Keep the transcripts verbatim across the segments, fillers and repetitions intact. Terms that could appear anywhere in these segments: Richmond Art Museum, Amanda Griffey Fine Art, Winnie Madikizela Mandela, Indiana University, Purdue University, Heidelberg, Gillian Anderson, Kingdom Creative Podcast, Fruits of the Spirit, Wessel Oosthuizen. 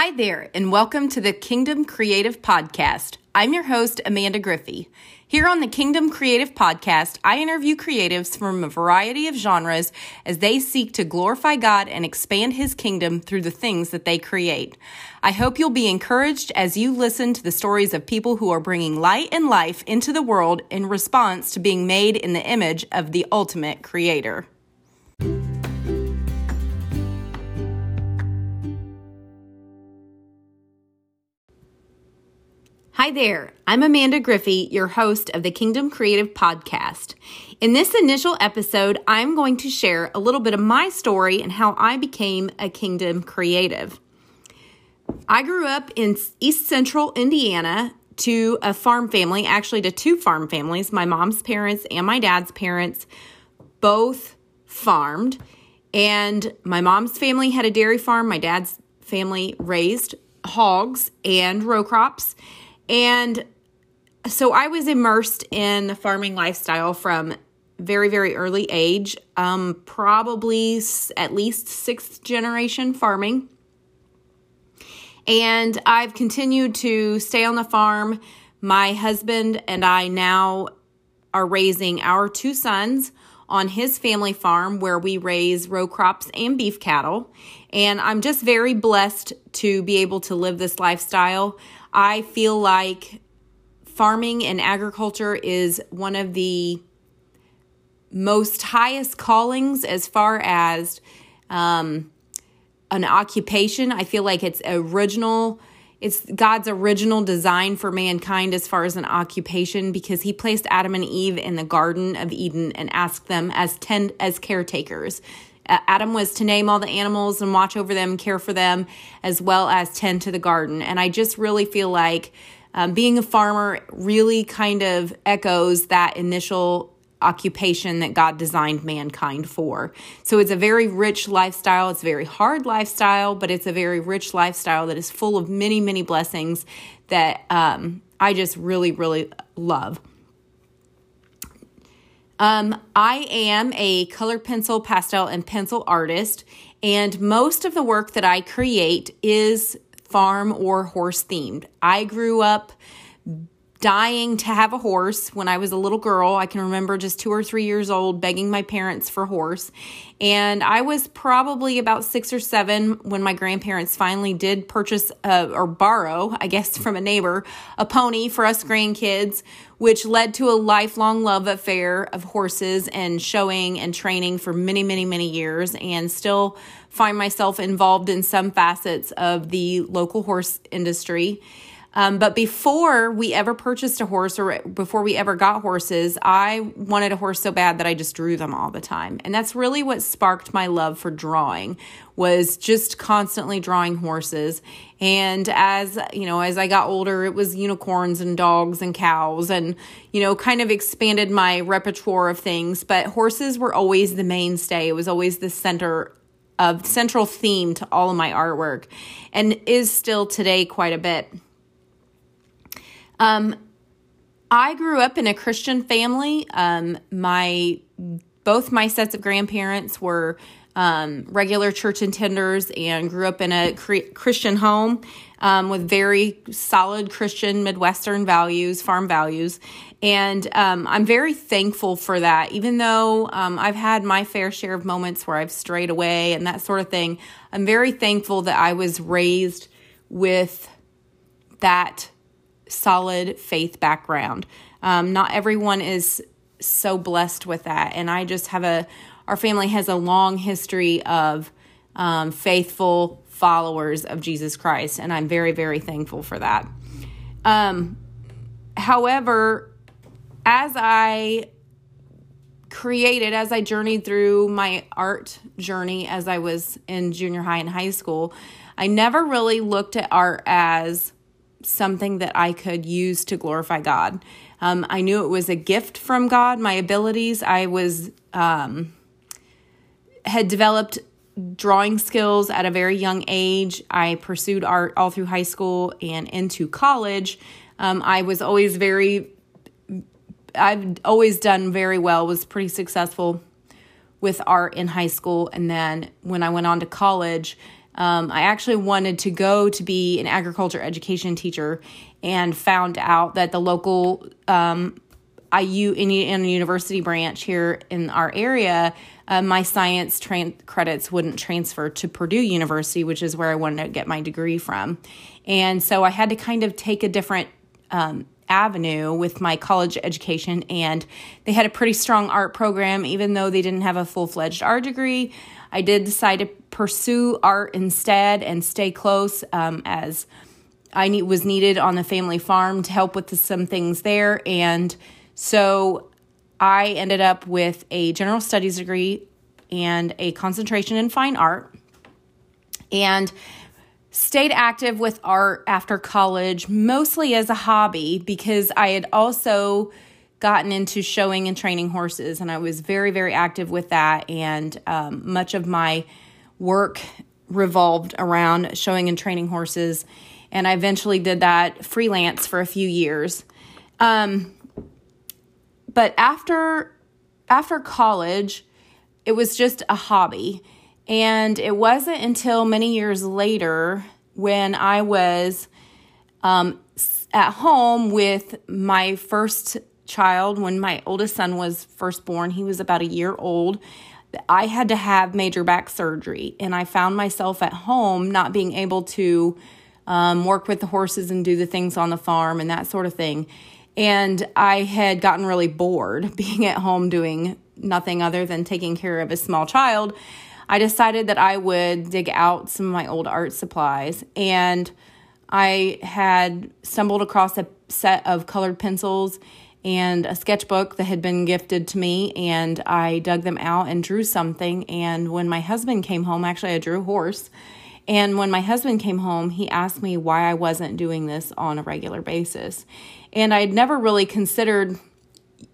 Hi there, and welcome to the Kingdom Creative Podcast. I'm your host, Amanda Griffey. Here on the Kingdom Creative Podcast, I interview creatives from a variety of genres as they seek to glorify God and expand His kingdom through the things that they create. I hope you'll be encouraged as you listen to the stories of people who are bringing light and life into the world in response to being made in the image of the ultimate creator. Hi there, I'm Amanda Griffey, your host of the Kingdom Creative Podcast. In this initial episode, I'm going to share a little bit of my story and how I became a Kingdom Creative. I grew up in East Central Indiana to a farm family, actually to two farm families. My mom's parents and my dad's parents both farmed, and my mom's family had a dairy farm. My dad's family raised hogs and row crops. And so I was immersed in the farming lifestyle from very, very early age, um, probably at least sixth generation farming. And I've continued to stay on the farm. My husband and I now are raising our two sons on his family farm where we raise row crops and beef cattle. And I'm just very blessed to be able to live this lifestyle. I feel like farming and agriculture is one of the most highest callings as far as um, an occupation. I feel like it's original. It's God's original design for mankind as far as an occupation, because He placed Adam and Eve in the Garden of Eden and asked them as tend as caretakers. Uh, Adam was to name all the animals and watch over them, care for them, as well as tend to the garden. And I just really feel like um, being a farmer really kind of echoes that initial occupation that God designed mankind for. So it's a very rich lifestyle. It's a very hard lifestyle, but it's a very rich lifestyle that is full of many, many blessings that um, I just really, really love. Um, I am a color pencil, pastel, and pencil artist, and most of the work that I create is farm or horse themed. I grew up dying to have a horse when I was a little girl. I can remember just two or three years old begging my parents for a horse. And I was probably about six or seven when my grandparents finally did purchase uh, or borrow, I guess, from a neighbor, a pony for us grandkids, which led to a lifelong love affair of horses and showing and training for many, many, many years, and still find myself involved in some facets of the local horse industry. Um, but before we ever purchased a horse or before we ever got horses, I wanted a horse so bad that I just drew them all the time. And that's really what sparked my love for drawing, was just constantly drawing horses. And as, you know, as I got older, it was unicorns and dogs and cows and, you know, kind of expanded my repertoire of things. But horses were always the mainstay. It was always the center of central theme to all of my artwork, and is still today quite a bit. Um, I grew up in a Christian family. Um, my, both my sets of grandparents were, um, regular church attenders, and grew up in a cre- Christian home, um, with very solid Christian Midwestern values, farm values. And, um, I'm very thankful for that. Even though, um, I've had my fair share of moments where I've strayed away and that sort of thing, I'm very thankful that I was raised with that solid faith background. Um, not everyone is so blessed with that. And I just have a, our family has a long history of um, faithful followers of Jesus Christ. And I'm very, very thankful for that. Um, however, as I created, as I journeyed through my art journey, as I was in junior high and high school, I never really looked at art as something that I could use to glorify God. Um, I knew it was a gift from God. My abilities, I was, um, had developed drawing skills at a very young age. I pursued art all through high school and into college. Um, I was always very, I've always done very well, was pretty successful with art in high school. And then when I went on to college, Um, I actually wanted to go to be an agriculture education teacher and found out that the local um, I U, Indiana University branch here in our area, uh, my science tra- credits wouldn't transfer to Purdue University, which is where I wanted to get my degree from. And so I had to kind of take a different um, avenue with my college education, and they had a pretty strong art program, even though they didn't have a full-fledged art degree. I did decide to pursue art instead and stay close um, as I need, was needed on the family farm to help with the, some things there. And so I ended up with a general studies degree and a concentration in fine art, and stayed active with art after college, mostly as a hobby, because I had also gotten into showing and training horses, and I was very, very active with that. And um, much of my work revolved around showing and training horses, and I eventually did that freelance for a few years. Um, But after after college, it was just a hobby. And it wasn't until many years later when I was um, at home with my first child, when my oldest son was first born, he was about a year old, I had to have major back surgery. And I found myself at home not being able to um, work with the horses and do the things on the farm and that sort of thing. And I had gotten really bored being at home doing nothing other than taking care of a small child. I decided that I would dig out some of my old art supplies. And I had stumbled across a set of colored pencils and a sketchbook that had been gifted to me. And I dug them out and drew something. And when my husband came home, actually I drew a horse. And when my husband came home, he asked me why I wasn't doing this on a regular basis. And I'd never really considered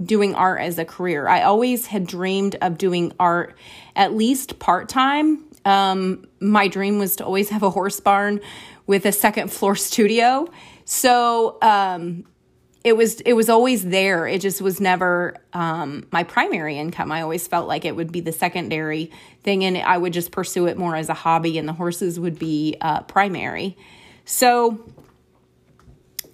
doing art as a career. I always had dreamed of doing art at least part-time. Um, my dream was to always have a horse barn with a second floor studio. So um, it was it was always there. It just was never um, my primary income. I always felt like it would be the secondary thing, and I would just pursue it more as a hobby, and the horses would be uh, primary. So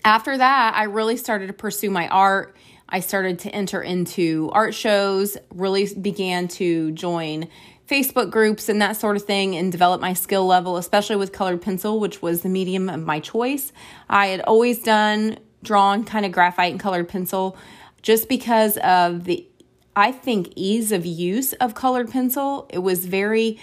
after that, I really started to pursue my art. I started to enter into art shows, really began to join Facebook groups and that sort of thing, and develop my skill level, especially with colored pencil, which was the medium of my choice. I had always done drawn kind of graphite and colored pencil just because of the, I think, ease of use of colored pencil. It was very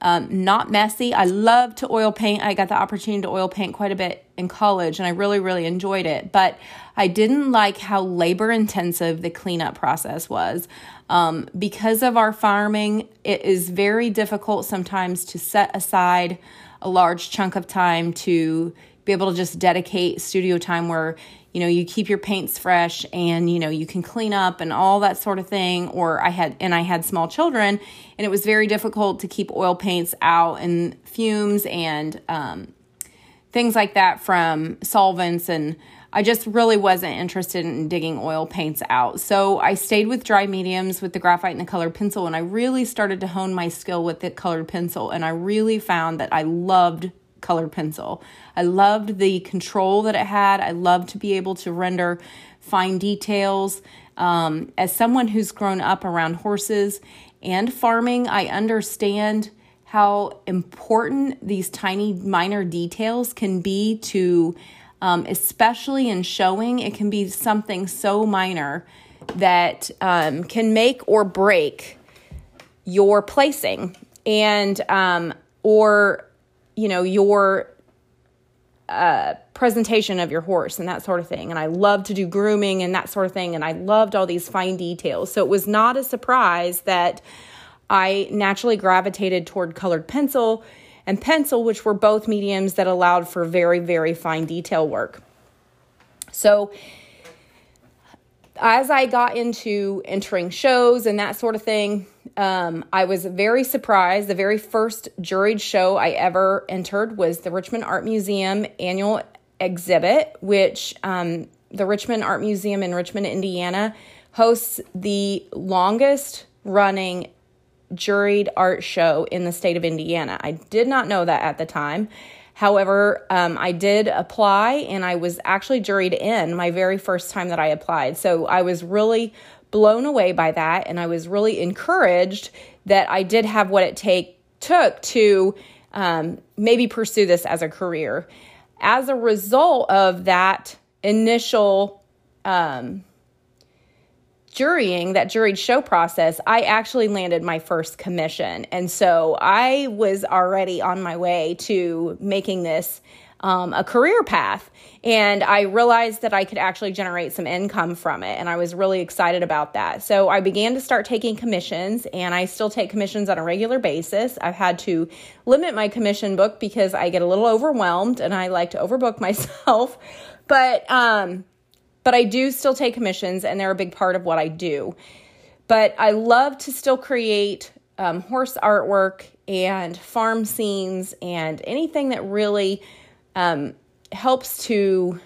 um, not messy. I loved to oil paint. I got the opportunity to oil paint quite a bit in college, and I really, really enjoyed it. But I didn't like how labor intensive the cleanup process was. Um, because of our farming, it is very difficult sometimes to set aside a large chunk of time to be able to just dedicate studio time where, you know, you keep your paints fresh and, you know, you can clean up and all that sort of thing. Or I had, and I had small children, and it was very difficult to keep oil paints out and fumes and um, things like that from solvents. And I just really wasn't interested in digging oil paints out. So I stayed with dry mediums with the graphite and the colored pencil. And I really started to hone my skill with the colored pencil. And I really found that I loved colored pencil. I loved the control that it had. I loved to be able to render fine details. Um, as someone who's grown up around horses and farming, I understand how important these tiny minor details can be to, um, especially in showing, it can be something so minor that um, can make or break your placing and um, or you know, your uh, presentation of your horse and that sort of thing. And I love to do grooming and that sort of thing. And I loved all these fine details. So it was not a surprise that I naturally gravitated toward colored pencil and pencil, which were both mediums that allowed for very, very fine detail work. So as I got into entering shows and that sort of thing, um, I was very surprised. The very first juried show I ever entered was the Richmond Art Museum annual exhibit, which um, the Richmond Art Museum in Richmond, Indiana, hosts the longest running juried art show in the state of Indiana. I did not know that at the time. However, um, I did apply, and I was actually juried in my very first time that I applied. So I was really blown away by that, and I was really encouraged that I did have what it take took to um, maybe pursue this as a career. As a result of that initial um, jurying, that juried show process, I actually landed my first commission. And so I was already on my way to making this um, a career path. And I realized that I could actually generate some income from it. And I was really excited about that. So I began to start taking commissions, and I still take commissions on a regular basis. I've had to limit my commission book because I get a little overwhelmed and I like to overbook myself. But, um, But I do still take commissions, and they're a big part of what I do. But I love to still create um, horse artwork and farm scenes and anything that really um, helps to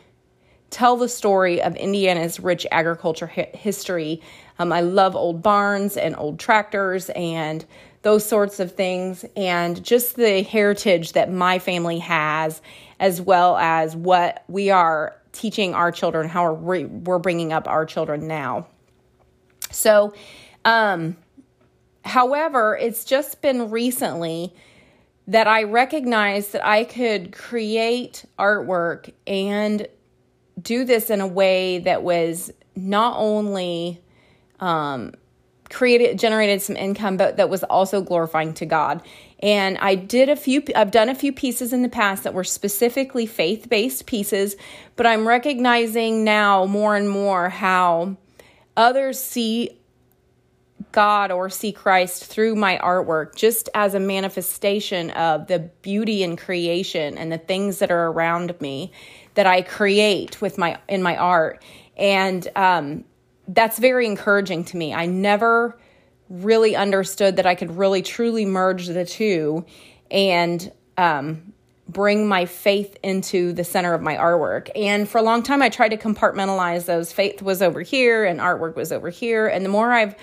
tell the story of Indiana's rich agriculture hi- history. Um, I love old barns and old tractors and those sorts of things, and just the heritage that my family has, as well as what we are teaching our children, how we're, we're bringing up our children now. So, um, however, it's just been recently that I recognized that I could create artwork and do this in a way that was not only um, created, generated some income, but that was also glorifying to God. And I did a few, I've done a few pieces in the past that were specifically faith-based pieces, but I'm recognizing now more and more how others see God or see Christ through my artwork, just as a manifestation of the beauty in creation and the things that are around me that I create with my, in my art. And, um, that's very encouraging to me. I never really understood that I could really truly merge the two and um, bring my faith into the center of my artwork. And for a long time, I tried to compartmentalize those. Faith was over here and artwork was over here. And the more I've,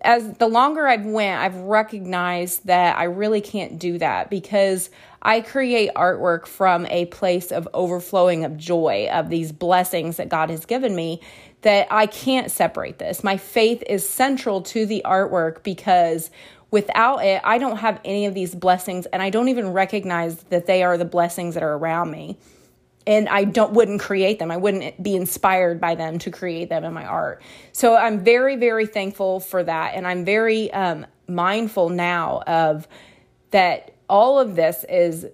as the longer I've went, I've recognized that I really can't do that, because I create artwork from a place of overflowing of joy, of these blessings that God has given me, that I can't separate this. My faith is central to the artwork, because without it, I don't have any of these blessings, and I don't even recognize that they are the blessings that are around me. And I don't wouldn't create them. I wouldn't be inspired by them to create them in my art. So I'm very, very thankful for that. And I'm very um, mindful now of that all of this is,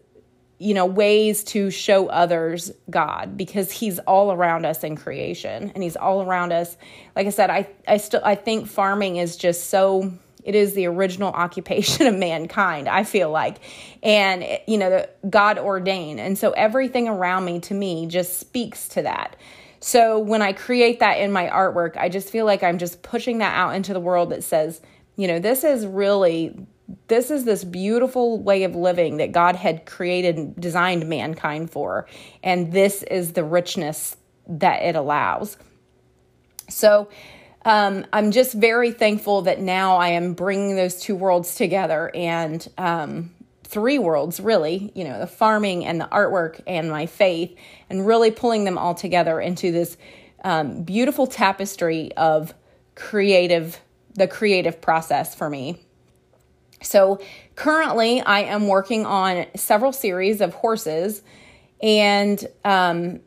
you know, ways to show others God, because he's all around us in creation, and he's all around us. Like I said, I, I still, I think farming is just so, it is the original occupation of mankind, I feel like, and you know, God ordained. And so everything around me, to me, just speaks to that. So when I create that in my artwork, I just feel like I'm just pushing that out into the world that says, you know, this is really This is this beautiful way of living that God had created and designed mankind for. And this is the richness that it allows. So um, I'm just very thankful that now I am bringing those two worlds together, and um, three worlds really, you know, the farming and the artwork and my faith, and really pulling them all together into this um, beautiful tapestry of creative, the creative process for me. So currently I am working on several series of horses, and um,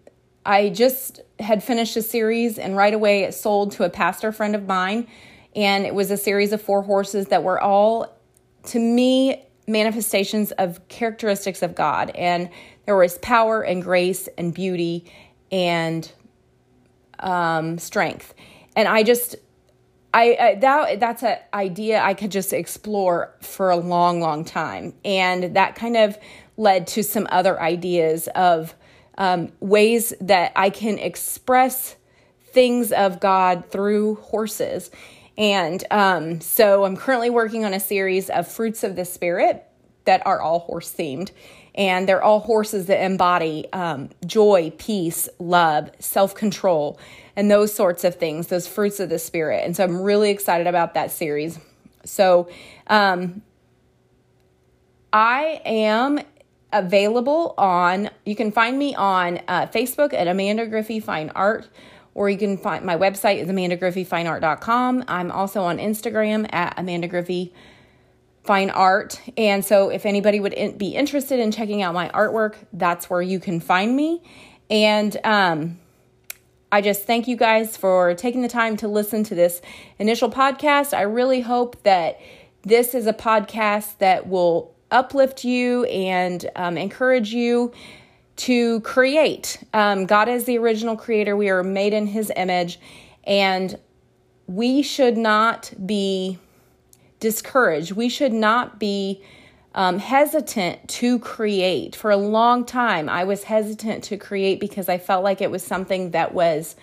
I just had finished a series, and right away it sold to a pastor friend of mine. And it was a series of four horses that were all, to me, manifestations of characteristics of God. And there was power and grace and beauty and um, strength. And I just... I, I that that's an idea I could just explore for a long, long time. And that kind of led to some other ideas of um, ways that I can express things of God through horses. And um, so I'm currently working on a series of Fruits of the Spirit that are all horse themed. And they're all horses that embody um, joy, peace, love, self-control, and those sorts of things, those fruits of the Spirit. And so I'm really excited about that series. So um, I am available on, you can find me on uh, Facebook at Amanda Griffey Fine Art, or you can find my website is amanda griffey fine art dot com. I'm also on Instagram at Amanda Griffey Fine Art. And so if anybody would in, be interested in checking out my artwork, that's where you can find me. And um, I just thank you guys for taking the time to listen to this initial podcast. I really hope that this is a podcast that will uplift you and um, encourage you to create. Um, God is the original creator. We are made in his image, and we should not be discouraged. We should not be um, hesitant to create. For a long time, I was hesitant to create because I felt like it was something that was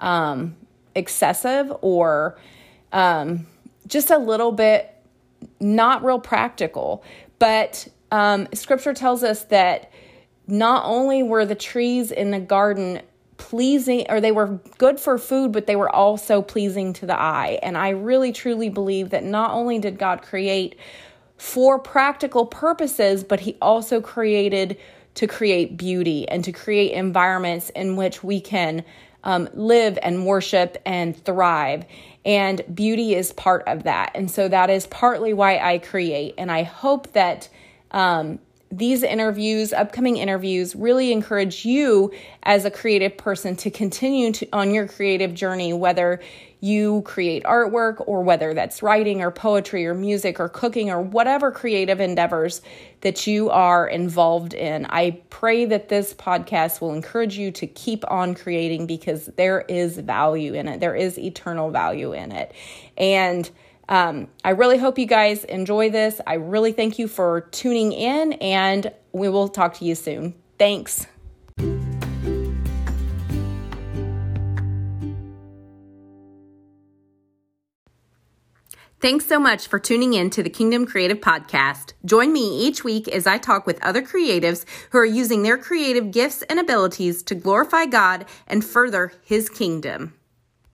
um, excessive or um, just a little bit not real practical. But um, scripture tells us that not only were the trees in the garden pleasing, or they were good for food, but they were also pleasing to the eye. And I really truly believe that not only did God create for practical purposes, but he also created to create beauty and to create environments in which we can um, live and worship and thrive. And beauty is part of that. And so that is partly why I create. And I hope that um, these interviews, upcoming interviews, really encourage you as a creative person to continue to, on your creative journey, whether you create artwork or whether that's writing or poetry or music or cooking or whatever creative endeavors that you are involved in. I pray that this podcast will encourage you to keep on creating, because there is value in it. There is eternal value in it. And Um, I really hope you guys enjoy this. I really thank you for tuning in, and we will talk to you soon. Thanks. Thanks so much for tuning in to the Kingdom Creative Podcast. Join me each week as I talk with other creatives who are using their creative gifts and abilities to glorify God and further his kingdom.